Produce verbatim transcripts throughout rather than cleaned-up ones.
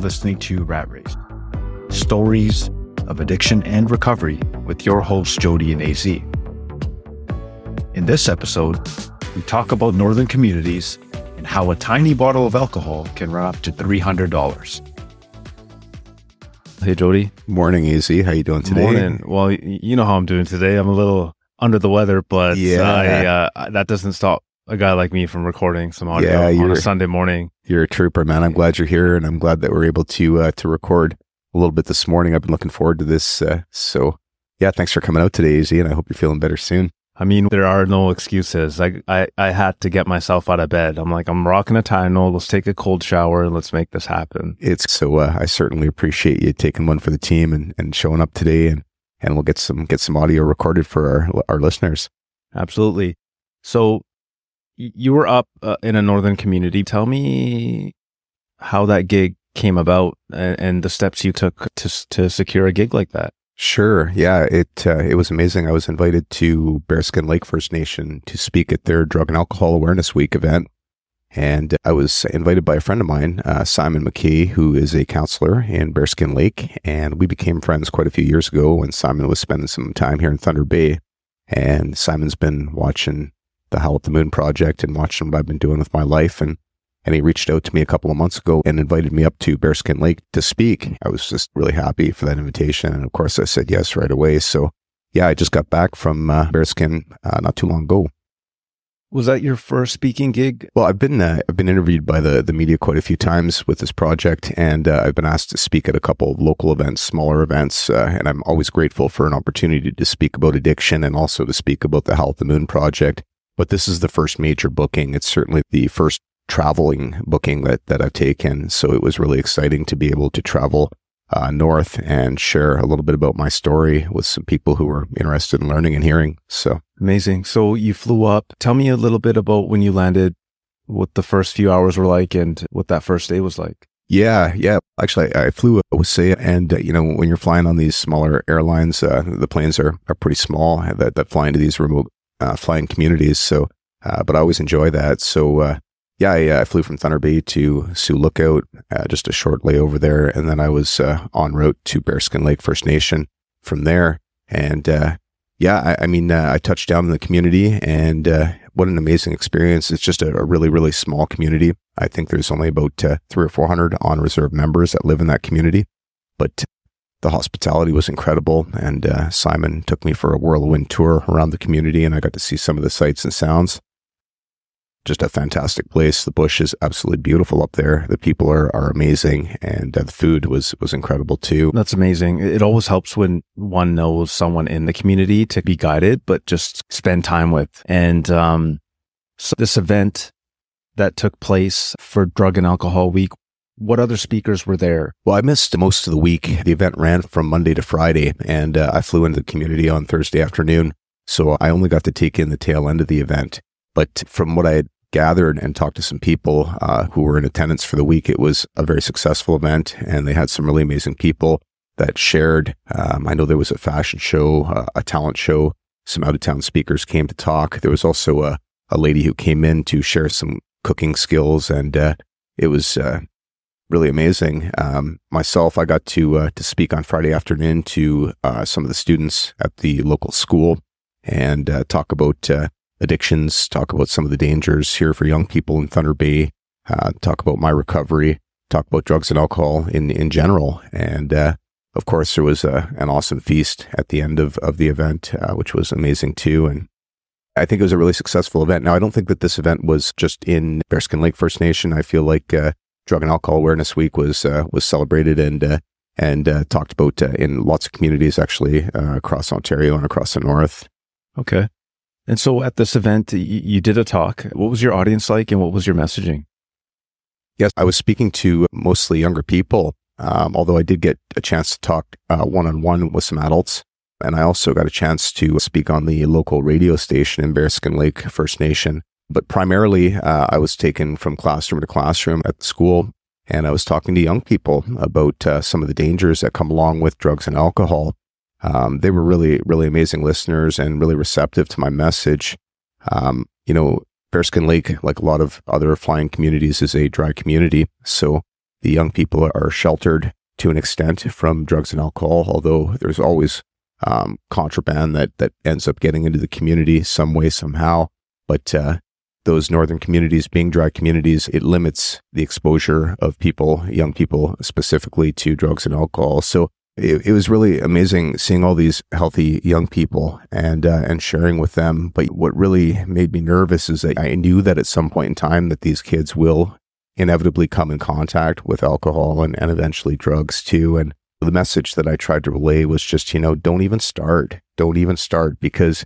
listening to Rat Race, stories of addiction and recovery with your hosts, Jody and A Z. In this episode, we talk about northern communities and how a tiny bottle of alcohol can run up to three hundred dollars. Hey, Jody. Morning, A Z. How you doing today? Morning. Well, you know how I'm doing today. I'm a little under the weather, but yeah. I, uh, that doesn't stop a guy like me from recording some audio yeah, on a Sunday morning. You're a trooper, man. I'm glad you're here, and I'm glad that we're able to uh, to record a little bit this morning. I've been looking forward to this. Uh, so, yeah, thanks for coming out today, A Z, and I hope you're feeling better soon. I mean, there are no excuses. I, I, I had to get myself out of bed. I'm like, I'm rocking a Tylenol. Let's take a cold shower and let's make this happen. It's so uh, I certainly appreciate you taking one for the team and, and showing up today, and, and we'll get some get some audio recorded for our our listeners. Absolutely. So you were up uh, in a northern community. Tell me how that gig came about and, and the steps you took to to secure a gig like that. Sure. Yeah, it uh, it was amazing. I was invited to Bearskin Lake First Nation to speak at their Drug and Alcohol Awareness Week event. And I was invited by a friend of mine, uh, Simon McKee, who is a counselor in Bearskin Lake. And we became friends quite a few years ago when Simon was spending some time here in Thunder Bay. And Simon's been watching the Howl at the Moon project and watching what I've been doing with my life. And And he reached out to me a couple of months ago and invited me up to Bearskin Lake to speak. I was just really happy for that invitation. And of course, I said yes right away. So yeah, I just got back from uh, Bearskin uh, not too long ago. Was that your first speaking gig? Well, I've been uh, I've been interviewed by the, the media quite a few times with this project. And uh, I've been asked to speak at a couple of local events, smaller events. Uh, and I'm always grateful for an opportunity to speak about addiction and also to speak about the Howl at the Moon project. But this is the first major booking. It's certainly the first traveling booking that, that I've taken. So it was really exciting to be able to travel uh, north and share a little bit about my story with some people who were interested in learning and hearing. So amazing. So you flew up. Tell me a little bit about when you landed, what the first few hours were like and what that first day was like. Yeah, yeah. Actually, I, I flew Wasaya, and uh, you know, when you're flying on these smaller airlines, uh, the planes are, are pretty small that, that fly into these remote uh, flying communities. So, uh, but I always enjoy that. So, uh, Yeah, I, uh, I flew from Thunder Bay to Sioux Lookout, uh, just a short layover there, and then I was uh, en route to Bearskin Lake First Nation from there. And uh, yeah, I, I mean, uh, I touched down in the community, and uh, what an amazing experience! It's just a, a really, really small community. I think there's only about uh, three or four hundred on reserve members that live in that community, but the hospitality was incredible. And uh, Simon took me for a whirlwind tour around the community, and I got to see some of the sights and sounds. Just a fantastic place. The bush is absolutely beautiful up there. The people are, are amazing, and uh, the food was was incredible too. That's amazing. It always helps when one knows someone in the community to be guided, but just spend time with. And um, so this event that took place for Drug and Alcohol Week, what other speakers were there? Well, I missed most of the week. The event ran from Monday to Friday, and uh, I flew into the community on Thursday afternoon, so I only got to take in the tail end of the event. But from what I had gathered and talked to some people uh, who were in attendance for the week, it was a very successful event, and they had some really amazing people that shared. Um, I know there was a fashion show, uh, a talent show. Some out-of-town speakers came to talk. There was also a, a lady who came in to share some cooking skills, and uh, it was uh, really amazing. Um, myself, I got to uh, to speak on Friday afternoon to uh, some of the students at the local school and uh, talk about uh, addictions, talk about some of the dangers here for young people in Thunder Bay, uh, talk about my recovery, talk about drugs and alcohol in, in general. And uh, of course, there was a, an awesome feast at the end of, of the event, uh, which was amazing too. And I think it was a really successful event. Now, I don't think that this event was just in Bearskin Lake First Nation. I feel like uh, Drug and Alcohol Awareness Week was uh, was celebrated and uh, and uh, talked about uh, in lots of communities, actually, uh, across Ontario and across the north. Okay. And so at this event, you did a talk. What was your audience like and what was your messaging? Yes, I was speaking to mostly younger people, um, although I did get a chance to talk uh, one-on-one with some adults. And I also got a chance to speak on the local radio station in Bearskin Lake First Nation. But primarily, uh, I was taken from classroom to classroom at the school, and I was talking to young people about uh, some of the dangers that come along with drugs and alcohol. Um, they were really, really amazing listeners and really receptive to my message. Um, you know, Bearskin Lake, like a lot of other flying communities, is a dry community. So The young people are sheltered to an extent from drugs and alcohol, although there's always um, contraband that, that ends up getting into the community some way, somehow. But uh, those northern communities being dry communities, it limits the exposure of people, young people specifically, to drugs and alcohol. So it, it was really amazing seeing all these healthy young people and uh, and sharing with them. But what really made me nervous is that I knew that at some point in time that these kids will inevitably come in contact with alcohol and, and eventually drugs too. And the message that I tried to relay was just, you know, don't even start. Don't even start, because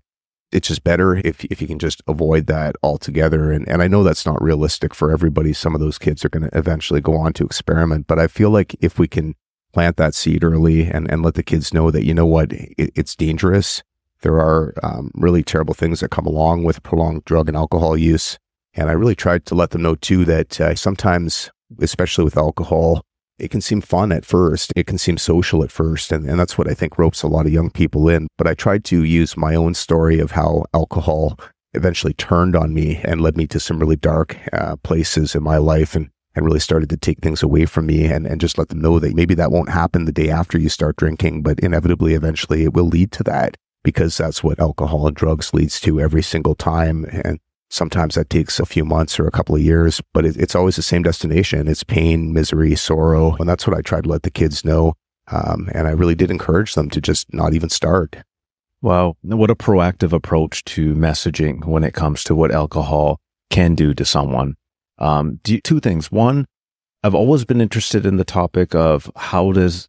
it's just better if if you can just avoid that altogether. And, and I know that's not realistic for everybody. Some of those kids are going to eventually go on to experiment. But I feel like if we can plant that seed early and, and let the kids know that, you know what, it, it's dangerous. There are um, really terrible things that come along with prolonged drug and alcohol use. And I really tried to let them know, too, that uh, sometimes, especially with alcohol, it can seem fun at first. It can seem social at first. And, and that's what I think ropes a lot of young people in. But I tried to use my own story of how alcohol eventually turned on me and led me to some really dark uh, places in my life, and, and really started to take things away from me, and, and just let them know that maybe that won't happen the day after you start drinking, but inevitably, eventually, it will lead to that, because that's what alcohol and drugs leads to every single time. And sometimes that takes a few months or a couple of years, but it, it's always the same destination. It's pain, misery, sorrow. And that's what I tried to let the kids know. Um, and I really did encourage them to just not even start. Wow. What a proactive approach to messaging when it comes to what alcohol can do to someone. Um, do you, two things. One, I've always been interested in the topic of how does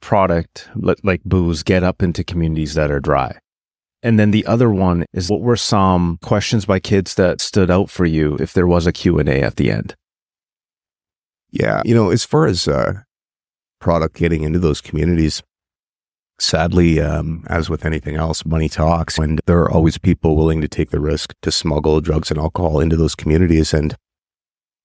product like booze get up into communities that are dry? And then the other one is, what were some questions by kids that stood out for you if there was a Q and A at the end? Yeah, you know, as far as uh, product getting into those communities, sadly, um, as with anything else, money talks. And there are always people willing to take the risk to smuggle drugs and alcohol into those communities. And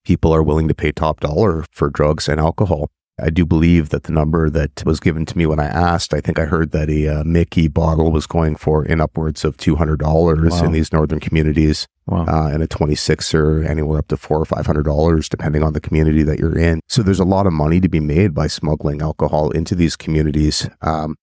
people are willing to pay top dollar for drugs and alcohol. I do believe that the number that was given to me when I asked, I think I heard that a uh, Mickey bottle was going for in upwards of two hundred dollars. Wow. In these northern communities. Wow. uh, and a twenty-sixer anywhere up to four or five hundred dollars, depending on the community that you're in. So there's a lot of money to be made by smuggling alcohol into these communities. Um,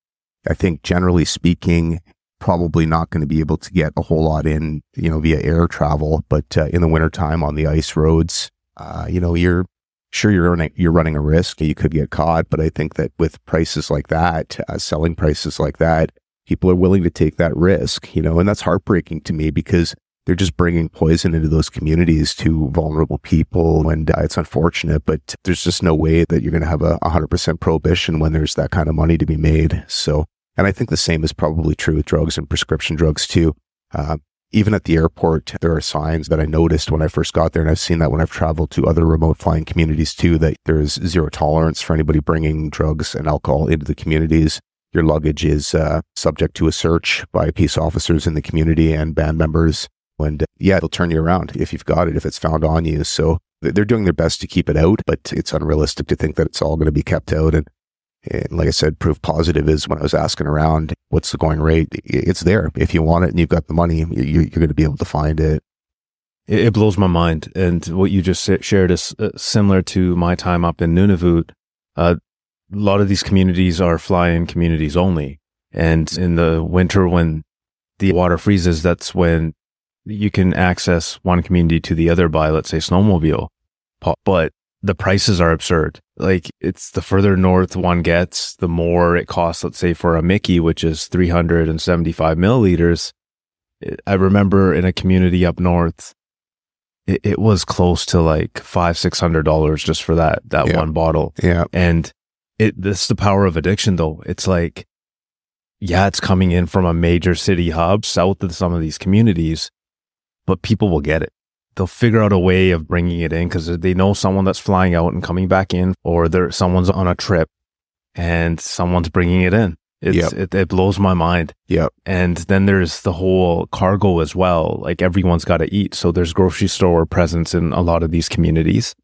I think generally speaking, probably not going to be able to get a whole lot in, you know, via air travel, but uh, in the wintertime on the ice roads, uh, you know, you're Sure, you're running, you're running a risk. You could get caught, but I think that with prices like that, uh, selling prices like that, people are willing to take that risk, you know, and that's heartbreaking to me, because they're just bringing poison into those communities to vulnerable people, and uh, it's unfortunate, but there's just no way that you're going to have a one hundred percent prohibition when there's that kind of money to be made. So, and I think the same is probably true with drugs and prescription drugs too. Uh, Even at the airport, there are signs that I noticed when I first got there, and I've seen that when I've traveled to other remote flying communities too, that there is zero tolerance for anybody bringing drugs and alcohol into the communities. Your luggage is uh, subject to a search by peace officers in the community and band members. And uh, yeah, they'll turn you around if you've got it, if it's found on you. So they're doing their best to keep it out, but it's unrealistic to think that it's all going to be kept out. And And like I said, proof positive is when I was asking around, what's the going rate? It's there. If you want it and you've got the money, you're going to be able to find it. It blows my mind. And what you just shared is similar to my time up in Nunavut. Uh, a lot of these communities are fly-in communities only. And in the winter, when the water freezes, that's when you can access one community to the other by, let's say, snowmobile. But the prices are absurd. Like, it's the further north one gets, the more it costs, let's say, for a Mickey, which is three hundred seventy-five milliliters. I remember in a community up north, it, it was close to like five, six hundred dollars just for that, that yeah. one bottle. Yeah. And it, this is the power of addiction though. It's like, yeah, it's coming in from a major city hub south of some of these communities, but people will get it. They'll figure out a way of bringing it in because they know someone that's flying out and coming back in, or there someone's on a trip and someone's bringing it in. It's, yep. it, it blows my mind. Yeah. And then there's the whole cargo as well. Like, everyone's got to eat. So there's grocery store presence in a lot of these communities.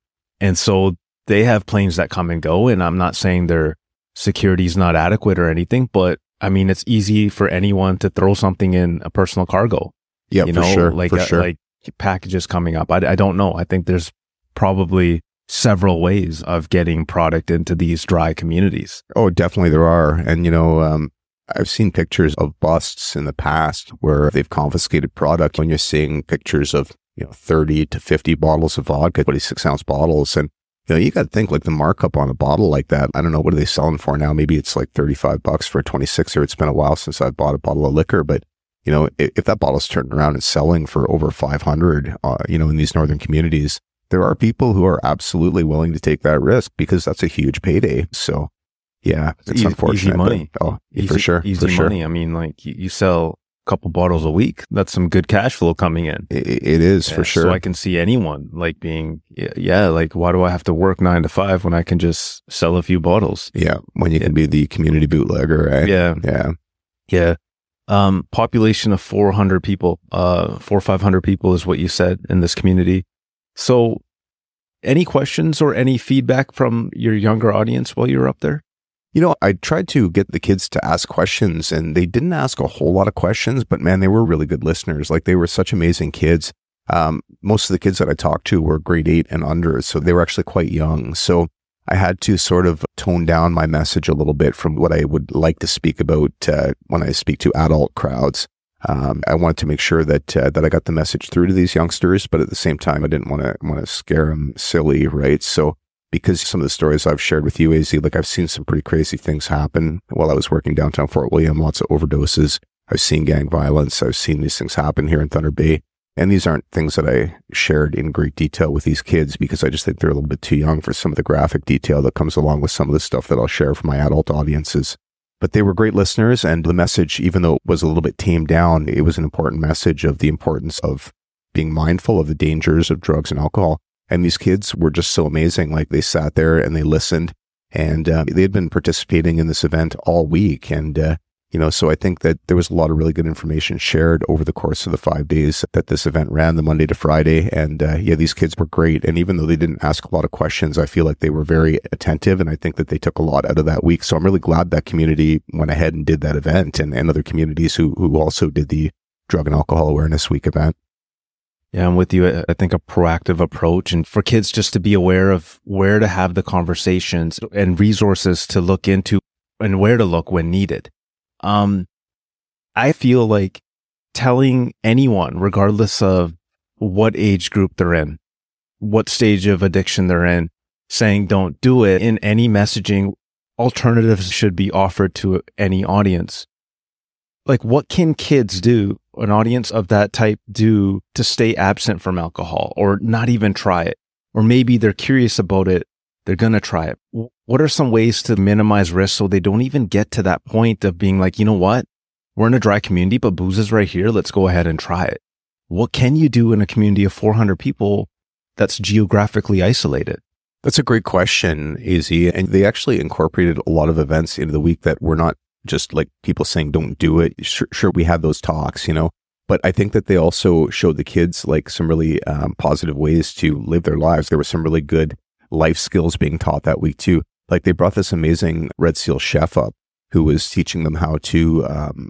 And so they have planes that come and go. And I'm not saying their security is not adequate or anything, but I mean, it's easy for anyone to throw something in a personal cargo. Yeah, you know, for sure. Like, for sure. Like, packages coming up. I, I don't know. I think there's probably several ways of getting product into these dry communities. Oh, definitely there are. And, you know, um, I've seen pictures of busts in the past where they've confiscated product. When you're seeing pictures of, you know, thirty to fifty bottles of vodka, twenty-six ounce bottles. And, you know, you got to think like the markup on a bottle like that. I don't know, what are they selling for now? Maybe it's like thirty-five bucks for a twenty-sixer. It's been a while since I've bought a bottle of liquor, but you know, if, if that bottle's turned around and selling for over five hundred, uh, you know, in these northern communities, there are people who are absolutely willing to take that risk because that's a huge payday. So yeah, it's easy, unfortunate. Easy money. But, oh, easy, for sure. Easy for sure. money. I mean, like you sell a couple bottles a week, that's some good cash flow coming in. It, it is yeah, for sure. So I can see anyone like being, yeah, like why do I have to work nine to five when I can just sell a few bottles? Yeah. When you yeah. can be the community bootlegger, right? Yeah. Yeah. Yeah. Um, population of four hundred people, uh, four or five hundred people is what you said in this community. So any questions or any feedback from your younger audience while you were up there? You know, I tried to get the kids to ask questions and they didn't ask a whole lot of questions, but man, they were really good listeners. Like they were such amazing kids. Um, most of the kids that I talked to were grade eight and under, so they were actually quite young. So I had to sort of tone down my message a little bit from what I would like to speak about uh, when I speak to adult crowds. Um, I wanted to make sure that uh, that I got the message through to these youngsters, but at the same time, I didn't want to want to scare them silly, right? So because some of the stories I've shared with you, A Z, like I've seen some pretty crazy things happen while I was working downtown Fort William, lots of overdoses. I've seen gang violence. I've seen these things happen here in Thunder Bay. And these aren't things that I shared in great detail with these kids because I just think they're a little bit too young for some of the graphic detail that comes along with some of the stuff that I'll share for my adult audiences. But they were great listeners, and the message, even though it was a little bit tamed down, it was an important message of the importance of being mindful of the dangers of drugs and alcohol. And these kids were just so amazing. Like they sat there and they listened, and um, they had been participating in this event all week. And, uh, You know, so I think that there was a lot of really good information shared over the course of the five days that this event ran, the Monday to Friday. And uh, yeah, these kids were great. And even though they didn't ask a lot of questions, I feel like they were very attentive. And I think that they took a lot out of that week. So I'm really glad that community went ahead and did that event, and, and other communities who, who also did the Drug and Alcohol Awareness Week event. Yeah, I'm with you. I think a proactive approach, and for kids just to be aware of where to have the conversations and resources to look into and where to look when needed. Um, I feel like telling anyone, regardless of what age group they're in, what stage of addiction they're in, saying don't do it in any messaging, alternatives should be offered to any audience. Like what can kids do, an audience of that type do to stay absent from alcohol or not even try it? Or maybe they're curious about it. They're going to try it. What are some ways to minimize risk so they don't even get to that point of being like, you know what? We're in a dry community, but booze is right here. Let's go ahead and try it. What can you do in a community of four hundred people that's geographically isolated? That's a great question, A Z. And they actually incorporated a lot of events into the week that were not just like people saying, don't do it. Sure, sure we had those talks, you know. But I think that they also showed the kids like some really um, positive ways to live their lives. There were some really good life skills being taught that week too. Like they brought this amazing Red Seal chef up who was teaching them how to um,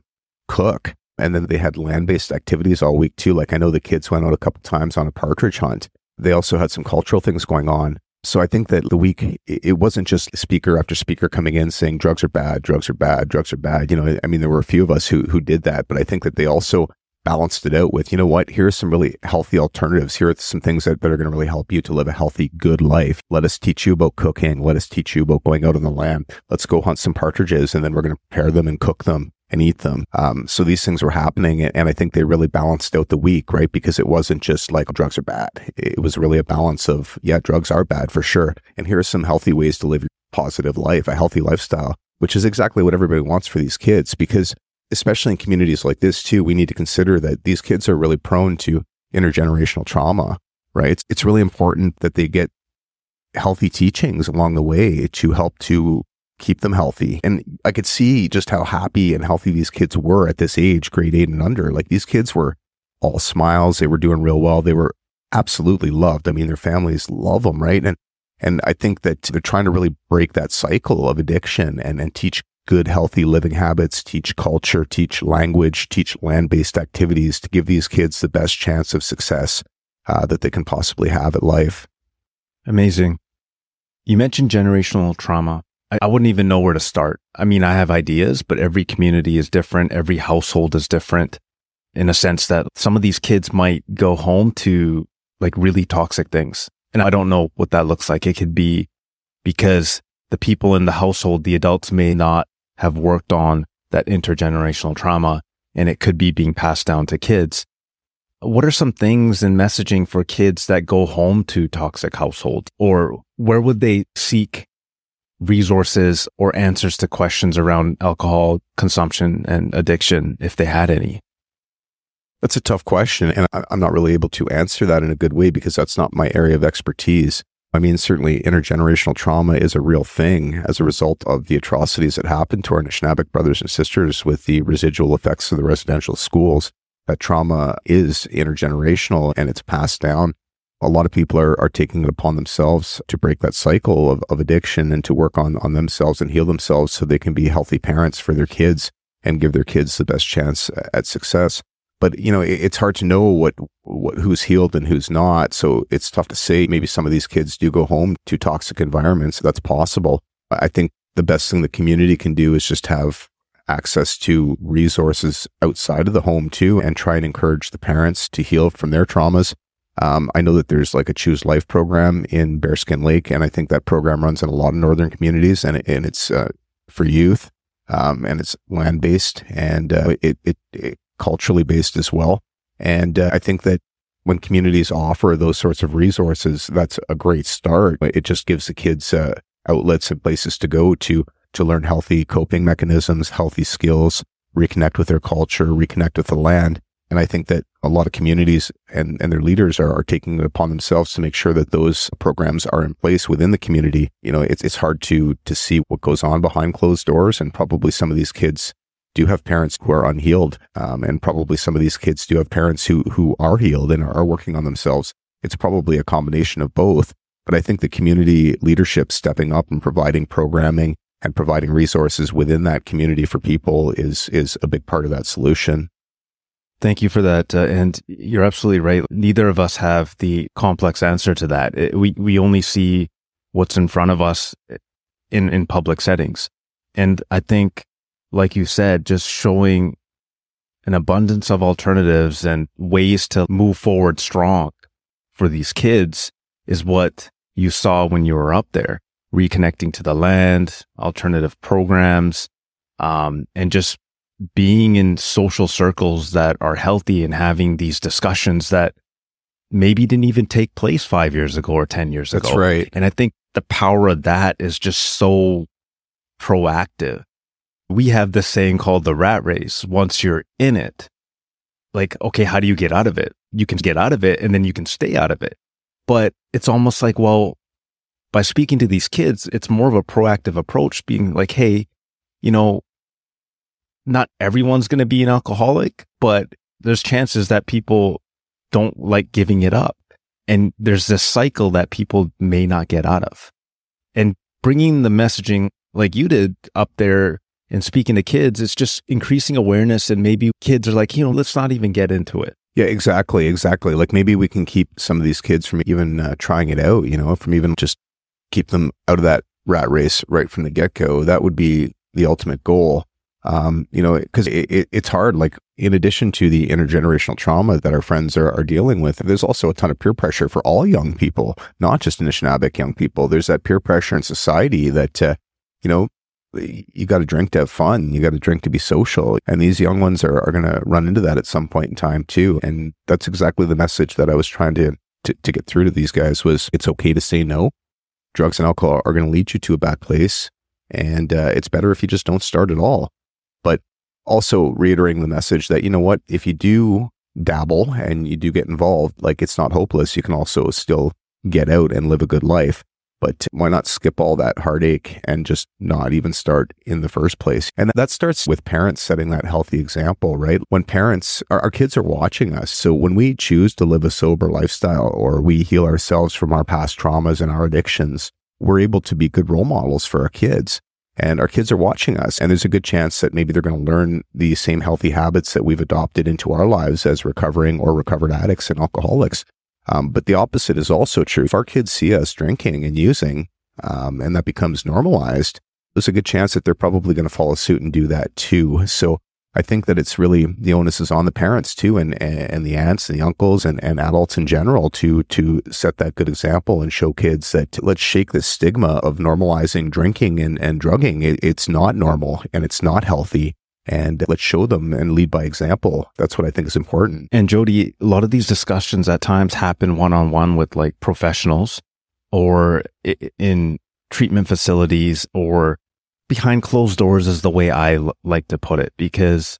cook. And then they had land-based activities all week too. Like I know the kids went out a couple times on a partridge hunt. They also had some cultural things going on. So I think that the week, it wasn't just speaker after speaker coming in saying drugs are bad, drugs are bad, drugs are bad. You know, I mean, there were a few of us who who did that, but I think that they also balanced it out with, you know what, here are some really healthy alternatives. Here are some things that, that are going to really help you to live a healthy, good life. Let us teach you about cooking. Let us teach you about going out on the land. Let's go hunt some partridges, and then we're going to prepare them and cook them and eat them. Um, so these things were happening, and I think they really balanced out the week, right? Because it wasn't just like drugs are bad. It was really a balance of, yeah, drugs are bad for sure. And here are some healthy ways to live your positive life, a healthy lifestyle, which is exactly what everybody wants for these kids, because especially in communities like this too, we need to consider that these kids are really prone to intergenerational trauma, right? It's, it's really important that they get healthy teachings along the way to help to keep them healthy. And I could see just how happy and healthy these kids were at this age, grade eight and under. Like these kids were all smiles. They were doing real well. They were absolutely loved. I mean, their families love them, right? And and I think that they're trying to really break that cycle of addiction and, and teach good, healthy living habits, teach culture, teach language, teach land-based activities to give these kids the best chance of success uh, that they can possibly have at life. Amazing. You mentioned generational trauma. I, I wouldn't even know where to start. I mean, I have ideas, but every community is different. Every household is different in a sense that some of these kids might go home to like really toxic things. And I don't know what that looks like. It could be because the people in the household, the adults may not have worked on that intergenerational trauma, and it could be being passed down to kids. What are some things in messaging for kids that go home to toxic households, or where would they seek resources or answers to questions around alcohol consumption and addiction if they had any? That's a tough question, and I'm not really able to answer that in a good way because that's not my area of expertise. I mean, certainly intergenerational trauma is a real thing as a result of the atrocities that happened to our Anishinaabek brothers and sisters with the residual effects of the residential schools. That trauma is intergenerational and it's passed down. A lot of people are, are taking it upon themselves to break that cycle of, of addiction and to work on, on themselves and heal themselves so they can be healthy parents for their kids and give their kids the best chance at success. But, you know, it's hard to know what, what who's healed and who's not. So it's tough to say. Maybe some of these kids do go home to toxic environments. That's possible. I think the best thing the community can do is just have access to resources outside of the home too, and try and encourage the parents to heal from their traumas. Um, I know that there's like a Choose Life program in Bearskin Lake, and I think that program runs in a lot of northern communities, and, and it's uh, for youth, um, and it's land-based, and uh, it, it, it culturally based as well. And uh, I think that when communities offer those sorts of resources, that's a great start. It just gives the kids uh, outlets and places to go to to learn healthy coping mechanisms, healthy skills, reconnect with their culture, reconnect with the land. And I think that a lot of communities and, and their leaders are, are taking it upon themselves to make sure that those programs are in place within the community. You know, it's it's hard to to see what goes on behind closed doors, and probably some of these kids do have parents who are unhealed, um, and probably some of these kids do have parents who who are healed and are working on themselves. It's probably a combination of both. But I think the community leadership stepping up and providing programming and providing resources within that community for people is is a big part of that solution. Thank you for that. Uh, and you're absolutely right. Neither of us have the complex answer to that. It, we we only see what's in front of us in, in public settings. And I think, like you said, just showing an abundance of alternatives and ways to move forward strong for these kids is what you saw when you were up there. Reconnecting to the land, alternative programs, um, and just being in social circles that are healthy and having these discussions that maybe didn't even take place five years ago or ten years That's ago. That's right. And I think the power of that is just so proactive. We have this saying called the Rat Race. Once you're in it, like, okay, how do you get out of it? You can get out of it and then you can stay out of it. But it's almost like, well, by speaking to these kids, it's more of a proactive approach, being like, hey, you know, not everyone's going to be an alcoholic, but there's chances that people don't like giving it up. And there's this cycle that people may not get out of. And bringing the messaging like you did up there and speaking to kids, it's just increasing awareness. And maybe kids are like, you know, let's not even get into it. Yeah, exactly. Exactly. Like maybe we can keep some of these kids from even uh, trying it out, you know, from even just keep them out of that rat race right from the get-go. That would be the ultimate goal, um, you know, because it, it, it's hard. Like, in addition to the intergenerational trauma that our friends are, are dealing with, there's also a ton of peer pressure for all young people, not just Anishinaabek young people. There's that peer pressure in society that, uh, you know, you got to drink to have fun. You got to drink to be social. And these young ones are, are going to run into that at some point in time too. And that's exactly the message that I was trying to, to, to get through to these guys was it's okay to say no. Drugs and alcohol are going to lead you to a bad place, and uh, it's better if you just don't start at all. But also reiterating the message that, you know what, if you do dabble and you do get involved, like it's not hopeless. You can also still get out and live a good life, but why not skip all that heartache and just not even start in the first place? And that starts with parents setting that healthy example, right? When parents, our, our kids are watching us. So when we choose to live a sober lifestyle, or we heal ourselves from our past traumas and our addictions, we're able to be good role models for our kids. And our kids are watching us. And there's a good chance that maybe they're going to learn the same healthy habits that we've adopted into our lives as recovering or recovered addicts and alcoholics. Um, but the opposite is also true. If our kids see us drinking and using, um, and that becomes normalized, there's a good chance that they're probably going to follow suit and do that too. So I think that it's really, the onus is on the parents too, and, and the aunts and the uncles and, and adults in general to, to set that good example and show kids that let's shake this stigma of normalizing drinking and, and drugging. It, it's not normal and it's not healthy. And let's show them and lead by example. That's what I think is important. And Jody, a lot of these discussions at times happen one-on-one with like professionals or in treatment facilities or behind closed doors is the way I l- like to put it, because,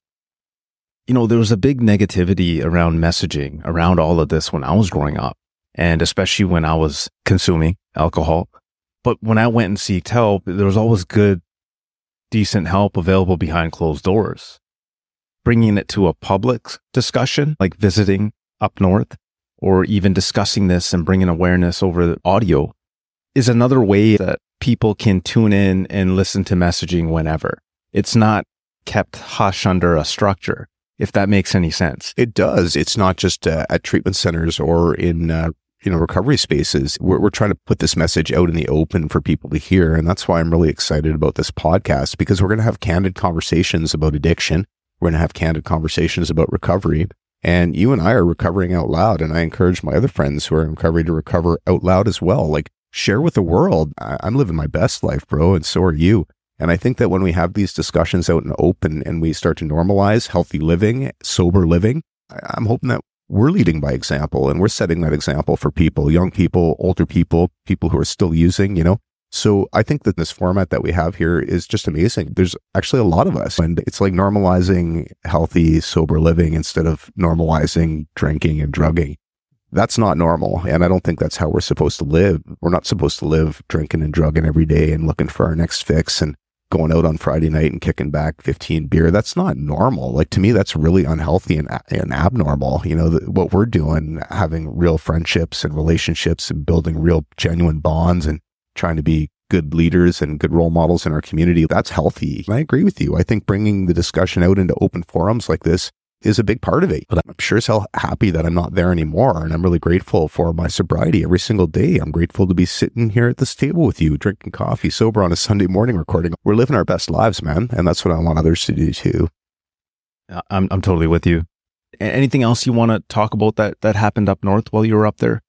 you know, there was a big negativity around messaging, around all of this when I was growing up, and especially when I was consuming alcohol. But when I went and seeked help, there was always good, decent help available behind closed doors. Bringing it to a public discussion, like visiting up north, or even discussing this and bringing awareness over the audio, is another way that people can tune in and listen to messaging whenever. It's not kept hush under a structure, if that makes any sense. It does. It's not just uh, at treatment centers or in uh, you know recovery spaces. We're, we're trying to put this message out in the open for people to hear. And that's why I'm really excited about this podcast, because we're going to have candid conversations about addiction. We're going to have candid conversations about recovery. And you and I are recovering out loud. And I encourage my other friends who are in recovery to recover out loud as well. Like, share with the world, I'm living my best life, bro, and so are you. And I think that when we have these discussions out in the open and we start to normalize healthy living, sober living, I'm hoping that we're leading by example and we're setting that example for people, young people, older people, people who are still using, you know. So I think that this format that we have here is just amazing. There's actually a lot of us, and it's like normalizing healthy, sober living instead of normalizing drinking and drugging. That's not normal, and I don't think that's how we're supposed to live. We're not supposed to live drinking and drugging every day and looking for our next fix and going out on Friday night and kicking back fifteen beer. That's not normal. Like, to me, that's really unhealthy and, and abnormal. You know, the, what we're doing, having real friendships and relationships and building real genuine bonds and trying to be good leaders and good role models in our community, that's healthy. And I agree with you. I think bringing the discussion out into open forums like this is a big part of it. But I'm sure as hell happy that I'm not there anymore. And I'm really grateful for my sobriety every single day. I'm grateful to be sitting here at this table with you, drinking coffee, sober on a Sunday morning recording. We're living our best lives, man. And that's what I want others to do too. I'm I'm totally with you. Anything else you want to talk about that, that happened up north while you were up there?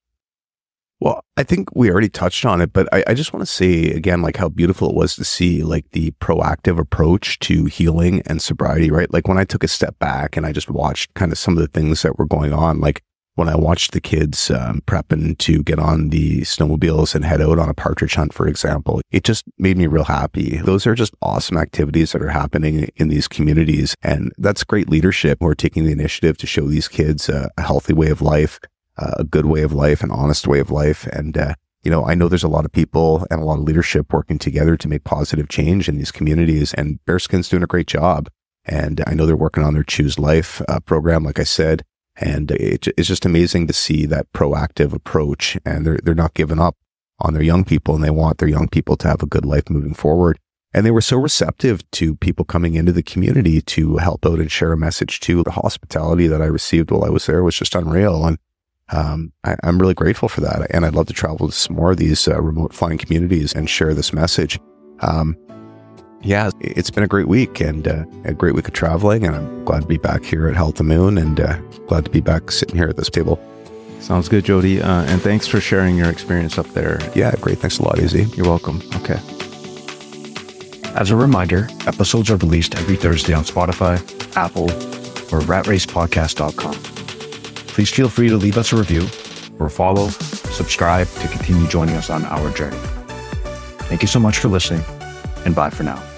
Well, I think we already touched on it, but I, I just want to say again, like, how beautiful it was to see like the proactive approach to healing and sobriety, right? Like, when I took a step back and I just watched kind of some of the things that were going on, like when I watched the kids um, prepping to get on the snowmobiles and head out on a partridge hunt, for example, it just made me real happy. Those are just awesome activities that are happening in these communities. And that's great leadership. We're taking the initiative to show these kids a, a healthy way of life. Uh, a good way of life, an honest way of life. And, uh, you know, I know there's a lot of people and a lot of leadership working together to make positive change in these communities, and Bearskin's doing a great job. And I know they're working on their Choose Life uh, program, like I said, and it, it's just amazing to see that proactive approach, and they're, they're not giving up on their young people, and they want their young people to have a good life moving forward. And they were so receptive to people coming into the community to help out and share a message too. The hospitality that I received while I was there was just unreal. And Um, I, I'm really grateful for that. And I'd love to travel to some more of these uh, remote flying communities and share this message. Um, yeah, it's been a great week and uh, a great week of traveling. And I'm glad to be back here at Howl at the Moon, and uh, glad to be back sitting here at this table. Sounds good, Jody. Uh, and thanks for sharing your experience up there. Yeah, great. Thanks a lot, A Z. You're welcome. Okay. As a reminder, episodes are released every Thursday on Spotify, Apple, or rat race podcast dot com. Please feel free to leave us a review or follow, subscribe to continue joining us on our journey. Thank you so much for listening, and bye for now.